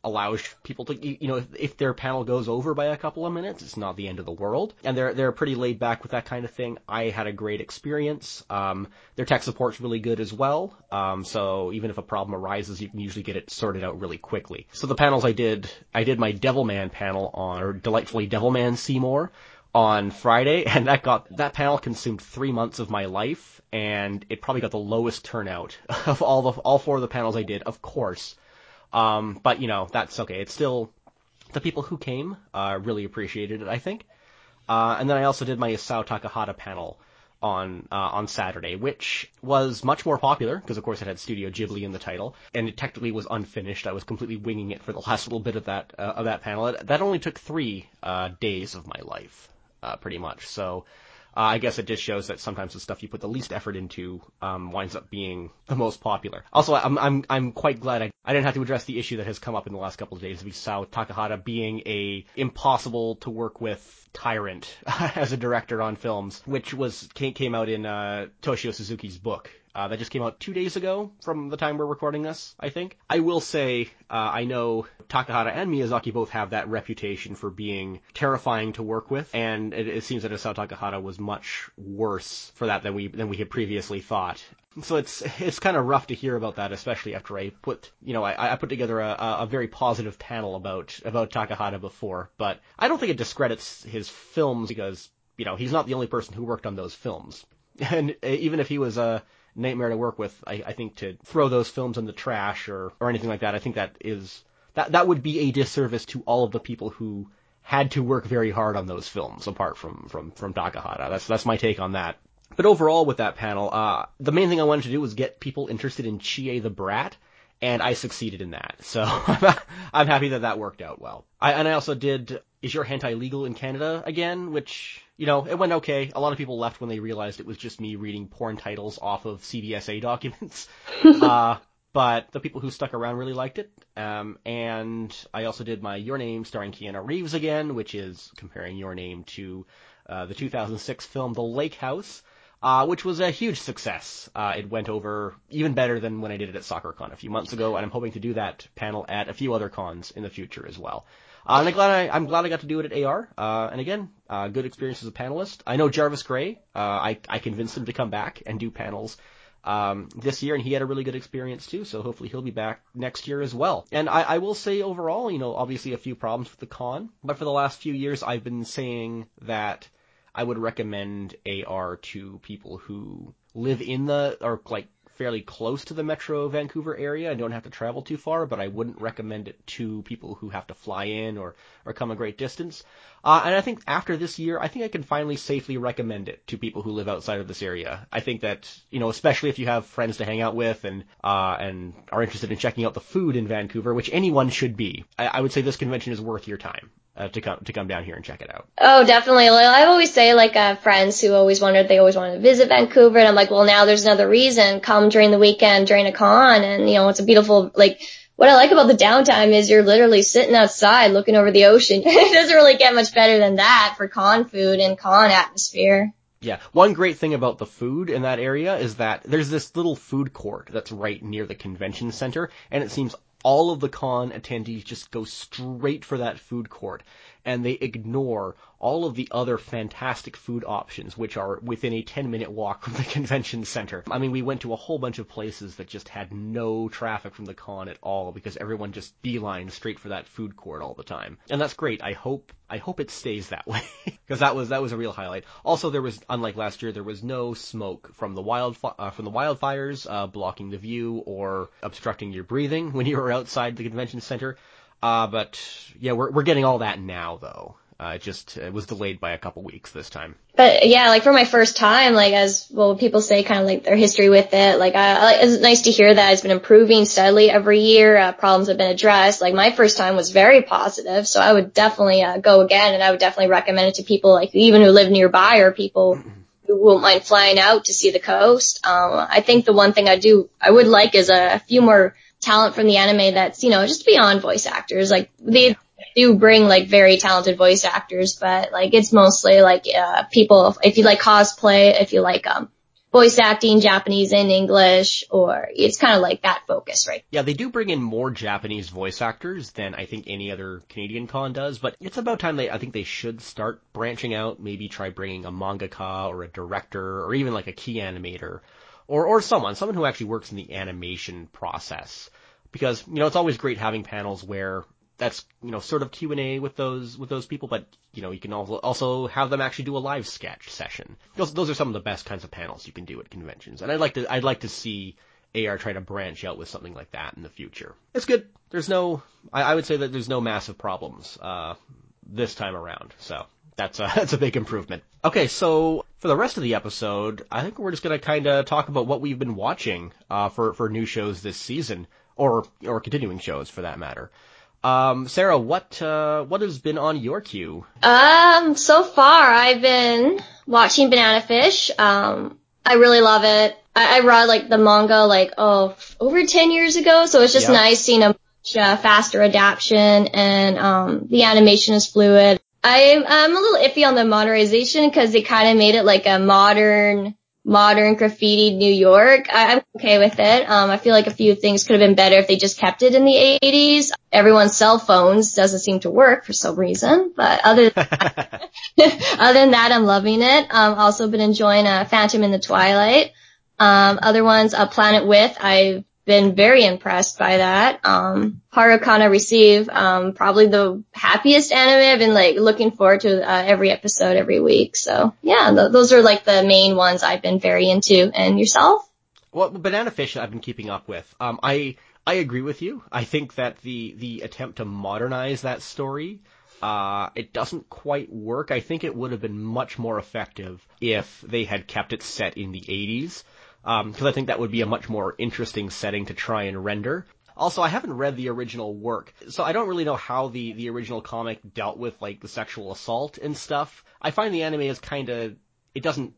allows people to, you know, if, if their panel goes over by a couple of minutes, it's not the end of the world. And they're they're pretty laid back with that kind of thing. I had a great experience. Um, their tech support's really good as well. Um, so even if a problem arises, you can usually get it sorted out really quickly. So the panels I did, I did my Devilman panel on, or delightfully Devilman Seymour, on Friday, and that got that panel consumed three months of my life, and it probably got the lowest turnout of all the all four of the panels I did, of course. Um, but you know, that's okay. It's still, the people who came, uh, really appreciated it, I think. Uh, and then I also did my Isao Takahata panel on, uh, on Saturday, which was much more popular, because of course it had Studio Ghibli in the title, and it technically was unfinished. I was completely winging it for the last little bit of that, uh, of that panel. That only took three, uh, days of my life, uh, pretty much. So, uh, I guess it just shows that sometimes the stuff you put the least effort into, um, winds up being the most popular. Also, I'm, I'm, I'm quite glad I, I didn't have to address the issue that has come up in the last couple of days of Isao Takahata being a impossible to work with tyrant as a director on films, which was, came out in, uh, Toshio Suzuki's book. Uh, that just came out two days ago from the time we're recording this, I think. I will say, uh, I know Takahata and Miyazaki both have that reputation for being terrifying to work with, and it, it seems that Isao Takahata was much worse for that than we than we had previously thought. So it's it's kind of rough to hear about that, especially after I put you know I, I put together a, a very positive panel about about Takahata before, but I don't think it discredits his films because you know he's not the only person who worked on those films, and even if he was a nightmare to work with, I, I think to throw those films in the trash or, or anything like that, I think that is that that would be a disservice to all of the people who had to work very hard on those films, apart from from from Takahata. That's that's my take on that. But overall, with that panel, uh, the main thing I wanted to do was get people interested in Chie the Brat, and I succeeded in that. So I'm happy that that worked out well. I, and I also did Is Your Hentai Legal in Canada Again? Which, you know, it went okay. A lot of people left when they realized it was just me reading porn titles off of C B S A documents. uh, but the people who stuck around really liked it. Um, and I also did my Your Name starring Keanu Reeves again, which is comparing Your Name to uh, the two thousand six film The Lake House, uh, which was a huge success. Uh, it went over even better than when I did it at SakuraCon a few months ago, and I'm hoping to do that panel at a few other cons in the future as well. Uh, and I'm glad I, I'm glad I got to do it at A R. Uh, and again, uh, good experience as a panelist. I know Jarvis Gray. Uh, I, I convinced him to come back and do panels, um, this year, and he had a really good experience too. So hopefully he'll be back next year as well. And I, I will say overall, you know, obviously a few problems with the con, but for the last few years, I've been saying that I would recommend A R to people who live in the, or like fairly close to the Metro Vancouver area. I don't have to travel too far, but I wouldn't recommend it to people who have to fly in or, or come a great distance. Uh, and I think after this year, I think I can finally safely recommend it to people who live outside of this area. I think that, you know, especially if you have friends to hang out with and, uh, and are interested in checking out the food in Vancouver, which anyone should be, I, I would say this convention is worth your time. Uh, to come to come down here and check it out. Oh, definitely. Like, I always say, like, I have friends who always wondered, they always wanted to visit Vancouver, and I'm like, well, now there's another reason. Come during the weekend, during a con, and, you know, it's a beautiful, like, what I like about the downtime is you're literally sitting outside looking over the ocean. It doesn't really get much better than that for con food and con atmosphere. Yeah. One great thing about the food in that area is that there's this little food court that's right near the convention center, and it seems all of the con attendees just go straight for that food court, and they ignore all of the other fantastic food options, which are within a ten-minute walk from the convention center. I mean, we went to a whole bunch of places that just had no traffic from the con at all, because everyone just beelined straight for that food court all the time. And that's great. I hope I hope it stays that way, because that was that was a real highlight. Also, there was, unlike last year, there was no smoke from the wild uh, from the wildfires uh, blocking the view or obstructing your breathing when you were outside the convention center. Uh, but yeah, we're we're getting all that now though. Uh, it just it was delayed by a couple weeks this time. But yeah, like for my first time, like as well, people say kind of like their history with it. Like, I, it's nice to hear that it's been improving steadily every year. Uh, problems have been addressed. Like my first time was very positive, so I would definitely uh, go again, and I would definitely recommend it to people like even who live nearby or people who won't mind flying out to see the coast. Um, I think the one thing I do I would like is a, a few more talent from the anime that's, you know, just beyond voice actors. Like, they do bring, like, very talented voice actors, but, like, it's mostly, like, uh, people, if you like cosplay, if you like, um, voice acting, Japanese and English, or it's kind of like that focus, right? Yeah, they do bring in more Japanese voice actors than I think any other Canadian con does, but it's about time they, I think they should start branching out, maybe try bringing a mangaka or a director or even like a key animator or, or someone, someone who actually works in the animation process. Because, you know, it's always great having panels where that's, you know, sort of Q and A with those, with those people, but, you know, you can also, also have them actually do a live sketch session. Those, those are some of the best kinds of panels you can do at conventions. And I'd like to, I'd like to see A R try to branch out with something like that in the future. It's good. There's no, I, I would say that there's no massive problems, uh, this time around. So that's a, that's a big improvement. Okay. So for the rest of the episode, I think we're just going to kind of talk about what we've been watching, uh, for, for new shows this season or, or continuing shows for that matter. Um, Sarah, what, uh, what has been on your queue? Um, so far I've been watching Banana Fish. Um, I really love it. I, I read, like, the manga, like, oh, over ten years ago, so it's just yeah. nice seeing a much uh, faster adaptation, and, um, the animation is fluid. I, I'm a little iffy on the modernization, because they kind of made it like a modern, modern graffiti New York. I, I'm okay with it. Um, I feel like a few things could have been better if they just kept it in the eighties. Everyone's cell phones doesn't seem to work for some reason, but other than that, other than that, I'm loving it. Um, also been enjoying uh, Phantom in the Twilight. Um, other ones, uh, Planet With. I've been very impressed by that. Um, Haruka Receive. Um, probably the happiest anime. I've been like looking forward to uh, every episode every week. So yeah, th- those are like the main ones I've been very into. And yourself? Well, Banana Fish I've been keeping up with. Um, I I agree with you. I think that the the attempt to modernize that story, uh, it doesn't quite work. I think it would have been much more effective if they had kept it set in the eighties. Um, because I think that would be a much more interesting setting to try and render. Also, I haven't read the original work, so I don't really know how the, the original comic dealt with, like, the sexual assault and stuff. I find the anime is kind of, it doesn't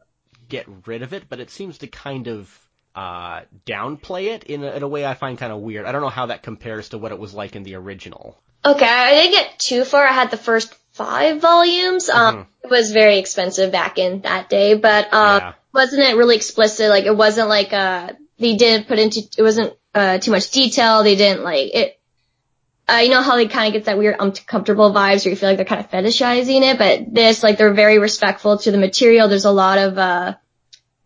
get rid of it, but it seems to kind of uh downplay it in a, in a way I find kind of weird. I don't know how that compares to what it was like in the original. Okay, I didn't get too far. I had the first five volumes. Um, mm-hmm. It was very expensive back in that day, but um, yeah. Wasn't it really explicit? Like, it wasn't like, uh, they didn't put into, it wasn't, uh, too much detail. They didn't like it. Uh, you know how they kind of get that weird uncomfortable vibes where you feel like they're kind of fetishizing it, but this, like, they're very respectful to the material. There's a lot of, uh,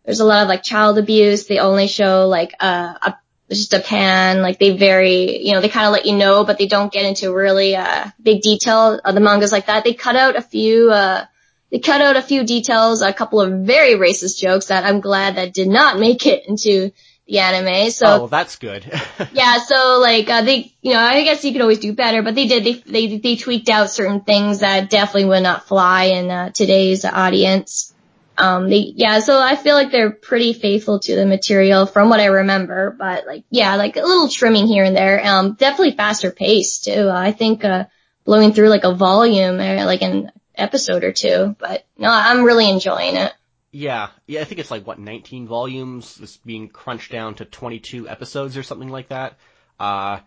there's a lot of like child abuse. They only show like, uh, a, just a pan. Like, they very, you know, they kind of let you know, but they don't get into really, uh, big detail. Uh, the manga's like that. They cut out a few, uh, They cut out a few details, a couple of very racist jokes that I'm glad that did not make it into the anime. So, oh, well, that's good. yeah, so like uh, they, you know, I guess you could always do better, but they did. They they they tweaked out certain things that definitely would not fly in uh, today's audience. Um, they yeah, so I feel like they're pretty faithful to the material from what I remember, but like yeah, like a little trimming here and there. Um, definitely faster pace too. I think uh, blowing through like a volume, or, like in. episode or two, but no, I'm really enjoying it. Yeah, yeah, I think it's like, what, nineteen volumes, this being crunched down to twenty-two episodes or something like that. Uh,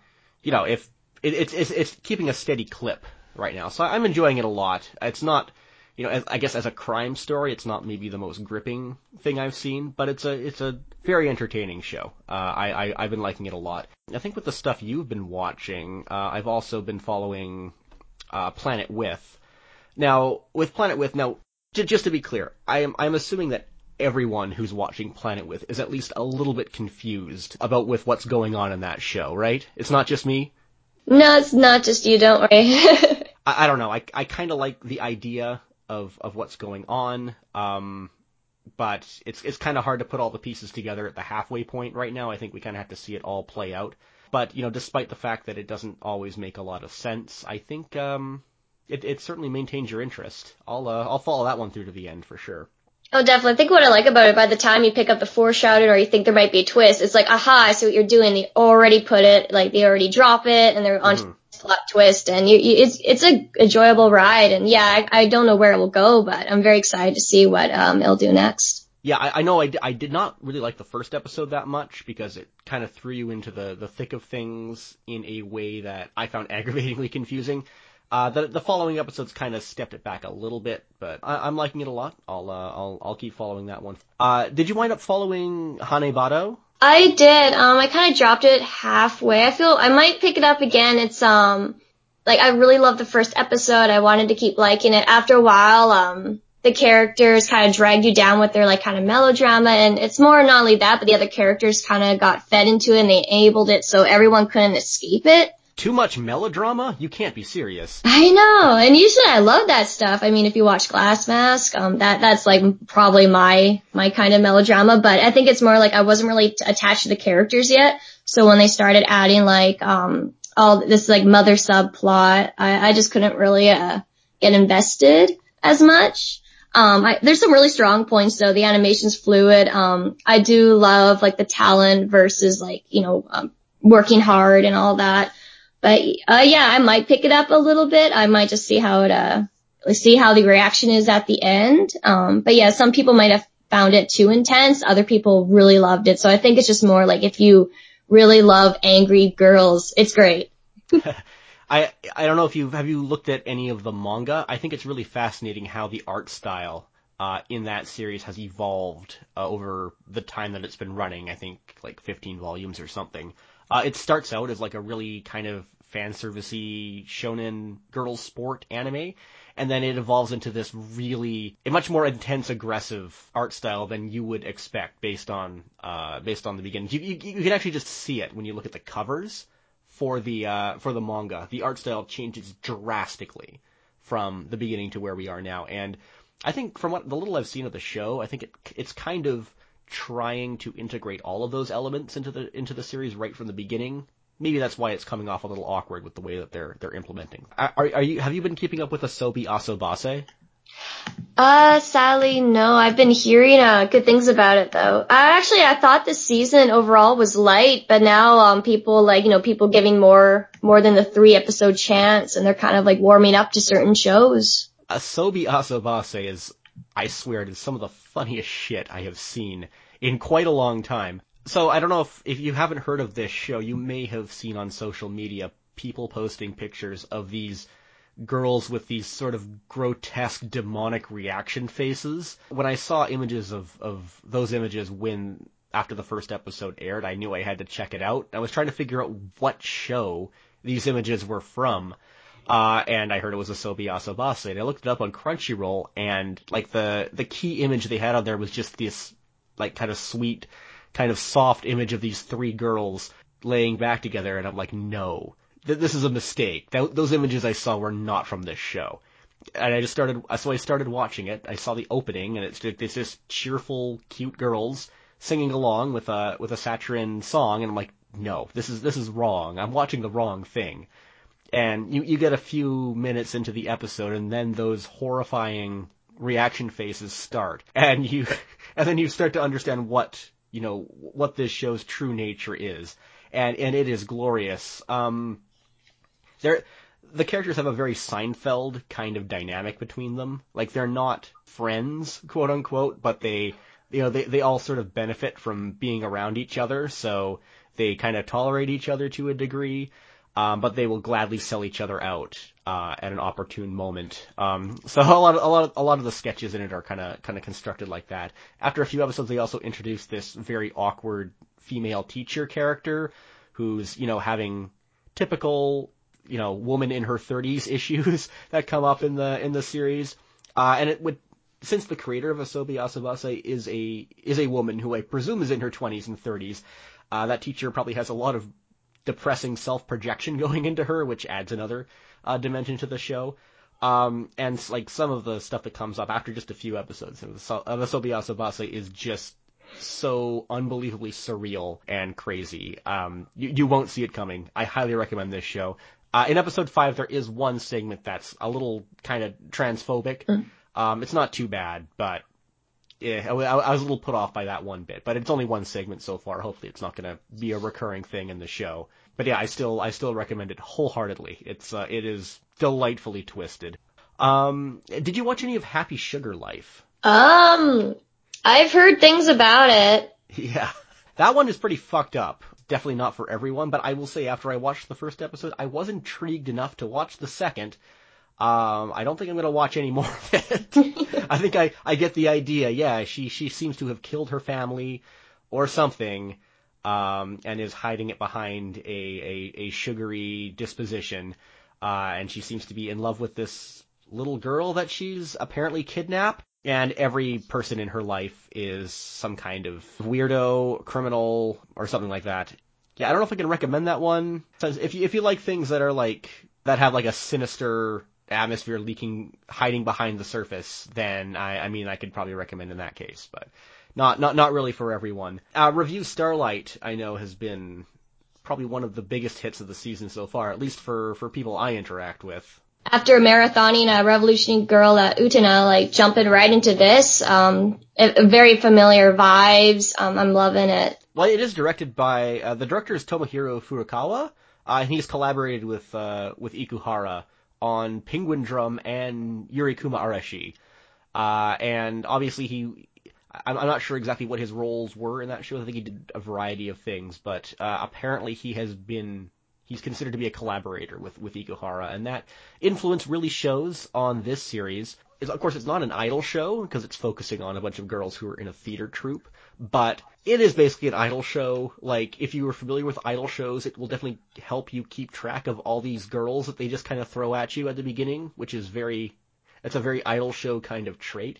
you know, if, it, it's, it's, it's keeping a steady clip right now, so I'm enjoying it a lot. It's not, you know, as, I guess as a crime story, it's not maybe the most gripping thing I've seen, but it's a, it's a very entertaining show. Uh, I, I, I've been liking it a lot. I think with the stuff you've been watching, uh, I've also been following, uh, Planet With. Now, with Planet With, now, j- just to be clear, I am I'm assuming that everyone who's watching Planet With is at least a little bit confused about with what's going on in that show, right? It's not just me? No, it's not just you, don't worry. I, I don't know, I, I kind of like the idea of, of what's going on, um, but it's, it's kind of hard to put all the pieces together at the halfway point right now. I think we kind of have to see it all play out. But, you know, despite the fact that it doesn't always make a lot of sense, I think... Um, It, it certainly maintains your interest. I'll uh, I'll follow that one through to the end for sure. Oh, definitely. I think what I like about it, by the time you pick up the foreshadowing or you think there might be a twist, it's like, aha, I see what you're doing. They already put it, like, they already drop it, and they're on mm. to plot twist. And you, you, it's it's an enjoyable ride. And, yeah, I, I don't know where it will go, but I'm very excited to see what um, it'll do next. Yeah, I, I know I, d- I did not really like the first episode that much because it kind of threw you into the, the thick of things in a way that I found aggravatingly confusing. Uh, the the following episodes kind of stepped it back a little bit, but I, I'm liking it a lot. I'll uh, I'll I'll keep following that one. Uh, did you wind up following Hanebado? I did. Um, I kind of dropped it halfway. I feel I might pick it up again. It's um like I really loved the first episode. I wanted to keep liking it. After a while, um, the characters kind of dragged you down with their like kind of melodrama, and it's more not only that, but the other characters kind of got fed into it and they enabled it, so everyone couldn't escape it. Too much melodrama? You can't be serious. I know, and usually I love that stuff. I mean, if you watch Glass Mask, um, that that's like probably my my kind of melodrama. But I think it's more like I wasn't really t- attached to the characters yet. So when they started adding like um all this like mother subplot, I, I just couldn't really uh, get invested as much. Um, I, there's some really strong points though. The animation's fluid. Um, I do love like the talent versus like you know um, working hard and all that. But, uh, yeah, I might pick it up a little bit. I might just see how it, uh, see how the reaction is at the end. Um, but yeah, some people might have found it too intense. Other people really loved it. So I think it's just more like if you really love angry girls, it's great. I, I don't know if you've, have you looked at any of the manga? I think it's really fascinating how the art style, uh, in that series has evolved uh, over the time that it's been running. I think like fifteen volumes or something. Uh, it starts out as like a really kind of fan servicey shonen girls sport anime, and then it evolves into this really a much more intense, aggressive art style than you would expect based on uh based on the beginning. You, you, you can actually just see it when you look at the covers for the uh for the manga. The art style changes drastically from the beginning to where we are now, and I think from what the little I've seen of the show, I think it it's kind of trying to integrate all of those elements into the into the series right from the beginning. Maybe that's why it's coming off a little awkward with the way that they're they're implementing. Are, are you have you been keeping up with Asobi Asobase? Uh, sadly, no. I've been hearing uh, good things about it though. I actually I thought this season overall was light, but now um people like you know people giving more more than the three episode chance, and they're kind of like warming up to certain shows. Asobi Asobase is, I swear, it is some of the funniest shit I have seen in quite a long time. So I don't know if, if you haven't heard of this show, you may have seen on social media people posting pictures of these girls with these sort of grotesque, demonic reaction faces. When I saw images of, of those images when after the first episode aired, I knew I had to check it out. I was trying to figure out what show these images were from. Uh, and I heard it was Asobi Asobase, and I looked it up on Crunchyroll, and, like, the, the key image they had on there was just this, like, kind of sweet, kind of soft image of these three girls laying back together, and I'm like, no, th- this is a mistake. Th- those images I saw were not from this show. And I just started, so I started watching it, I saw the opening, and it's, it's just cheerful, cute girls singing along with a, with a saturn song, and I'm like, no, this is, this is wrong, I'm watching the wrong thing. And you, you get a few minutes into the episode, and then those horrifying reaction faces start, and you, and then you start to understand what you know what this show's true nature is, and and it is glorious. Um, there, the characters have a very Seinfeld kind of dynamic between them. Like they're not friends, quote unquote, but they, you know, they they all sort of benefit from being around each other, so they kind of tolerate each other to a degree. Um, but they will gladly sell each other out uh, at an opportune moment. Um, so a lot, of, a lot, of, a lot of the sketches in it are kind of, kind of constructed like that. After a few episodes, they also introduce this very awkward female teacher character, who's you know having typical you know woman in her thirties issues that come up in the in the series. Uh, and it would since the creator of Asobi Asobase is a is a woman who I presume is in her twenties and thirties, uh, that teacher probably has a lot of depressing self-projection going into her, which adds another uh, dimension to the show. Um, and like some of the stuff that comes up after just a few episodes of Asobi Asobase is just so unbelievably surreal and crazy. Um, you, you won't see it coming. I highly recommend this show. Uh, in episode five, there is one segment that's a little kind of transphobic. Mm. Um, it's not too bad, but yeah, I, I was a little put off by that one bit, but it's only one segment so far. Hopefully it's not going to be a recurring thing in the show. But yeah, I still I still recommend it wholeheartedly. It's uh, it is delightfully twisted. Um, did you watch any of Happy Sugar Life? Um, I've heard things about it. Yeah, that one is pretty fucked up. Definitely not for everyone, but I will say after I watched the first episode, I was intrigued enough to watch the second. Um, I don't think I'm going to watch any more of it. I think I, I get the idea. Yeah, she, she seems to have killed her family or something, um, and is hiding it behind a, a, a sugary disposition. Uh, and she seems to be in love with this little girl that she's apparently kidnapped. And every person in her life is some kind of weirdo, criminal, or something like that. Yeah, I don't know if I can recommend that one. If you, if you like things that are like, that have like a sinister atmosphere leaking, hiding behind the surface, then I, I mean, I could probably recommend in that case, but not, not, not really for everyone. Uh, Revue Starlight, I know, has been probably one of the biggest hits of the season so far, at least for, for people I interact with. After marathoning a Revolution Girl at Utena, like jumping right into this, um, very familiar vibes. Um, I'm loving it. Well, it is directed by, uh, the director is Tomohiro Furukawa, uh, and he's collaborated with, uh, with Ikuhara on Penguin Drum and Yurikuma Arashi. Uh, and obviously he, I'm, I'm not sure exactly what his roles were in that show. I think he did a variety of things, but, uh, apparently he has been, he's considered to be a collaborator with, with Ikuhara, and that influence really shows on this series. It's, of course, it's not an idol show, because it's focusing on a bunch of girls who are in a theater troupe, but it is basically an idol show. Like, if you were familiar with idol shows, it will definitely help you keep track of all these girls that they just kind of throw at you at the beginning, which is very, it's a very idol show kind of trait.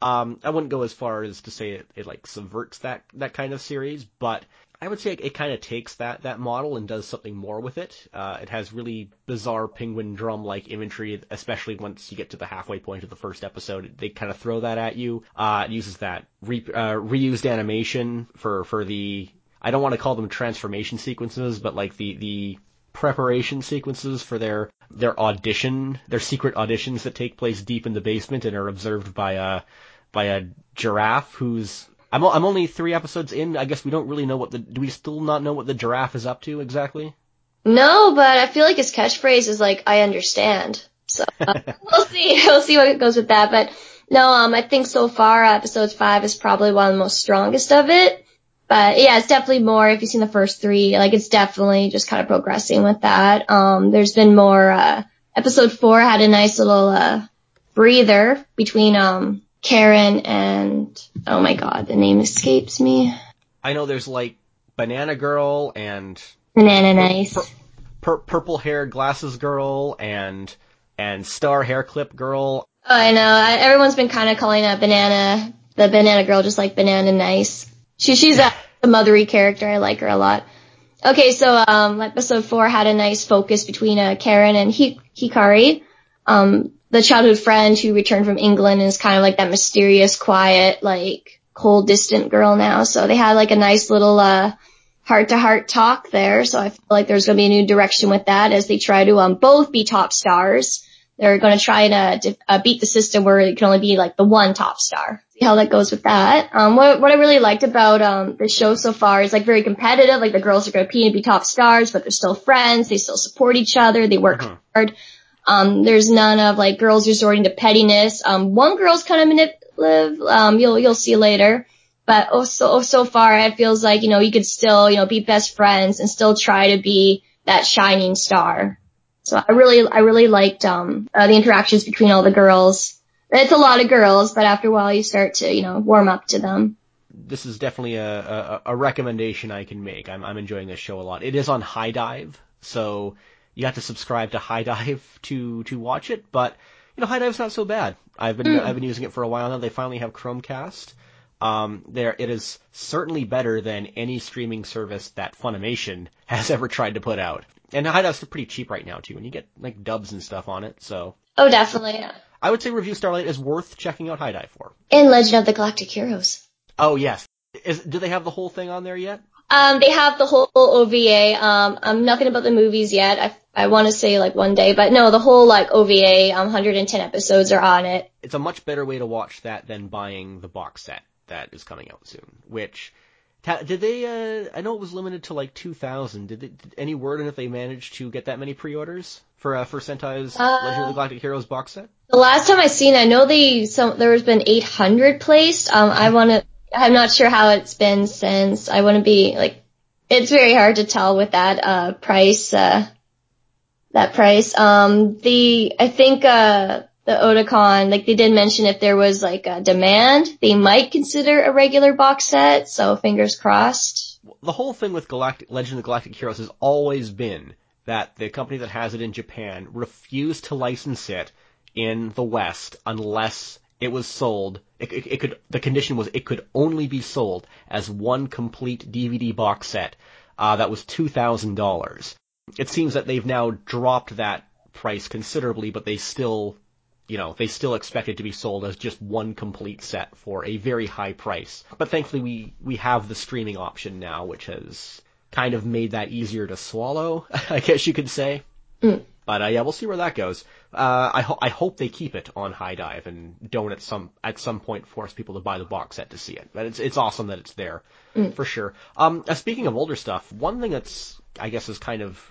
Um, I wouldn't go as far as to say it, it like subverts that, that kind of series, but I would say it, it kind of takes that, that model and does something more with it. Uh, it has really bizarre Penguin Drum-like imagery, especially once you get to the halfway point of the first episode. They kind of throw that at you. Uh, it uses that re- uh, reused animation for, for the, I don't want to call them transformation sequences, but like the, the preparation sequences for their, their audition, their secret auditions that take place deep in the basement and are observed by a, by a giraffe who's, I'm I'm only three episodes in. I guess we don't really know what the... Do we still not know what the giraffe is up to exactly? No, but I feel like his catchphrase is like, I understand. So uh, we'll see. We'll see what goes with that. But no, um, I think so far episode five is probably one of the most strongest of it. But yeah, it's definitely more, if you've seen the first three, like it's definitely just kind of progressing with that. Um, there's been more... Uh, episode four had a nice little uh breather between... um. Karen and, oh my god, the name escapes me. I know there's like Banana Girl and... Banana Nice. Pur- pur- purple-haired Glasses Girl and and Star Hair Clip Girl. Oh, I know. I, everyone's been kind of calling that Banana, the Banana Girl, just like Banana Nice. She She's a, a mothery character. I like her a lot. Okay, so um, episode four had a nice focus between uh, Karen and Hi- Hikari. Um... The childhood friend who returned from England is kind of like that mysterious, quiet, like cold, distant girl now. So they had like a nice little uh heart-to-heart talk there. So I feel like there's going to be a new direction with that as they try to um both be top stars. They're going to try and uh, uh, beat the system where it can only be like the one top star. See how that goes with that. Um, what what I really liked about um the show so far is like very competitive. Like the girls are going to compete and be top stars, but they're still friends. They still support each other. They work mm-hmm. hard. Um, there's none of like girls resorting to pettiness. Um, one girl's kind of manipulative. Um, you'll you'll see later. But oh so oh, so far it feels like, you know, you could still, you know, be best friends and still try to be that shining star. So I really I really liked um uh, the interactions between all the girls. It's a lot of girls, but after a while you start to, you know, warm up to them. This is definitely a a, a recommendation I can make. I'm I'm enjoying this show a lot. It is on High Dive, so you have to subscribe to High Dive to, to watch it, but, you know, High Dive's not so bad. I've been, mm. I've been using it for a while now. They finally have Chromecast. Um, there, it is certainly better than any streaming service that Funimation has ever tried to put out. And High Dive's pretty cheap right now, too, and you get, like, dubs and stuff on it, so. Oh, definitely. Yeah. I would say Revue Starlight is worth checking out High Dive for. And Legend of the Galactic Heroes. Oh, yes. Is, do they have the whole thing on there yet? Um, they have the whole O V A. Um, um, nothing about the movies yet. I I want to say like one day, but no, the whole like O V A, um, one hundred ten episodes are on it. It's a much better way to watch that than buying the box set that is coming out soon. Which did they? Uh, I know it was limited to like two thousand. Did, they, did any word on if they managed to get that many pre-orders for uh, for Sentai's uh, Legend of the Galactic Heroes box set? The last time I seen, I know they some there has been eight hundred placed. Um, I want to. I'm not sure how it's been since. I wouldn't be like, it's very hard to tell with that, uh, price, uh, that price. Um, the, I think, uh, the Oticon, like they did mention if there was like a demand, they might consider a regular box set. So fingers crossed. The whole thing with Galactic Legend of Galactic Heroes has always been that the company that has it in Japan refused to license it in the West unless it was sold. It, it, it could, the condition was it could only be sold as one complete D V D box set. Uh, that was two thousand dollars. It seems that they've now dropped that price considerably, but they still, you know, they still expect it to be sold as just one complete set for a very high price. But thankfully we, we have the streaming option now, which has kind of made that easier to swallow, I guess you could say. Mm. But uh, yeah, we'll see where that goes. Uh, I, ho- I hope they keep it on High Dive and don't at some at some point force people to buy the box set to see it. But it's it's awesome that it's there, mm. for sure. Um, uh, speaking of older stuff, one thing that's I guess has kind of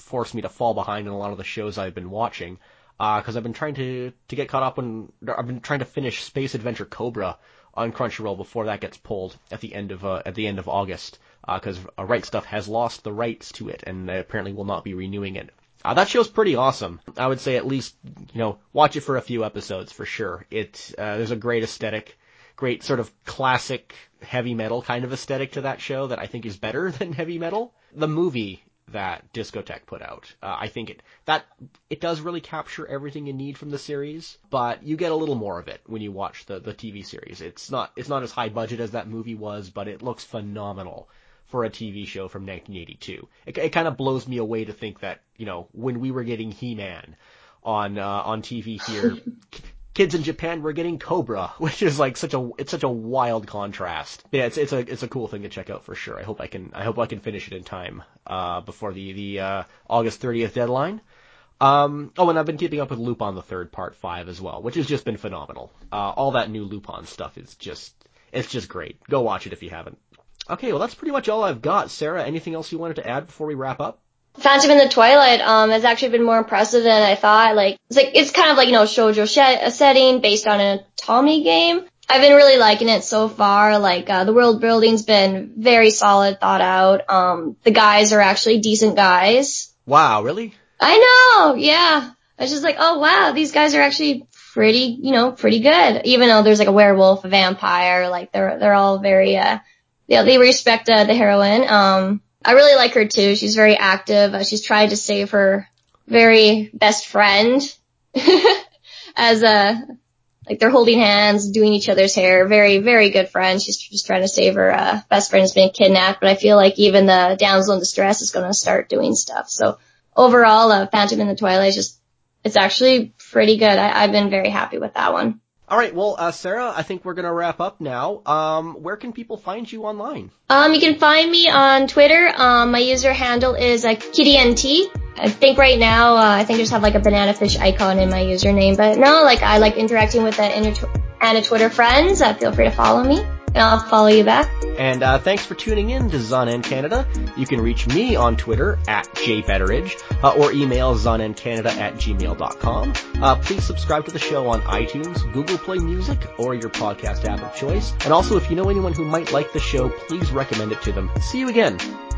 forced me to fall behind in a lot of the shows I've been watching, because uh, I've been trying to to get caught up on. I've been trying to finish Space Adventure Cobra on Crunchyroll before that gets pulled at the end of uh, at the end of August, because uh, Right Stuff has lost the rights to it and apparently will not be renewing it. Uh, that show's pretty awesome. I would say at least, you know, watch it for a few episodes for sure. It, uh, there's a great aesthetic, great sort of classic heavy metal kind of aesthetic to that show that I think is better than heavy metal. The movie that Discotech put out, uh, I think it, that, it does really capture everything you need from the series, but you get a little more of it when you watch the, the T V series. It's not, it's not as high budget as that movie was, but it looks phenomenal for a T V show from nineteen eighty-two. It, it kind of blows me away to think that, you know, when we were getting He-Man on, uh, on T V here, k- kids in Japan were getting Cobra, which is like such a, it's such a wild contrast. Yeah, it's, it's a, it's a cool thing to check out for sure. I hope I can, I hope I can finish it in time, uh, before the, the, uh, August thirtieth deadline. Um, oh, and I've been keeping up with Lupin the Third Part five as well, which has just been phenomenal. Uh, all that new Lupin stuff is just, it's just great. Go watch it if you haven't. Okay, well, that's pretty much all I've got. Sarah, anything else you wanted to add before we wrap up? Phantom in the Twilight um has actually been more impressive than I thought. Like it's like it's kind of like, you know, shoujo sh- a setting based on an Atami game. I've been really liking it so far. Like uh, the world building's been very solid, thought out. Um, the guys are actually decent guys. Wow, really? I know. Yeah, I was just like, oh wow, these guys are actually pretty, you know, pretty good. Even though there's like a werewolf, a vampire, like they're they're all very. Uh, Yeah, they respect uh, the heroine. Um, I really like her too. She's very active. Uh, she's tried to save her very best friend as a like they're holding hands, doing each other's hair. Very, very good friend. She's just trying to save her uh, best friend who's been kidnapped. But I feel like even the damsel in distress is going to start doing stuff. So overall, uh, Phantom in the Twilight is just it's actually pretty good. I, I've been very happy with that one. All right, well, uh, Sarah, I think we're going to wrap up now. Um, where can people find you online? Um, you can find me on Twitter. Um, my user handle is uh, KittyNT. I think right now, uh, I think I just have like a banana fish icon in my username. But no, like I like interacting with the inter- Anna Twitter friends. Uh, feel free to follow me, and I'll follow you back. And uh, thanks for tuning in to Zanen Canada. You can reach me on Twitter at jbetteridge uh, or email zanencanada at gmail dot com. Uh, please subscribe to the show on iTunes, Google Play Music, or your podcast app of choice. And also, if you know anyone who might like the show, please recommend it to them. See you again.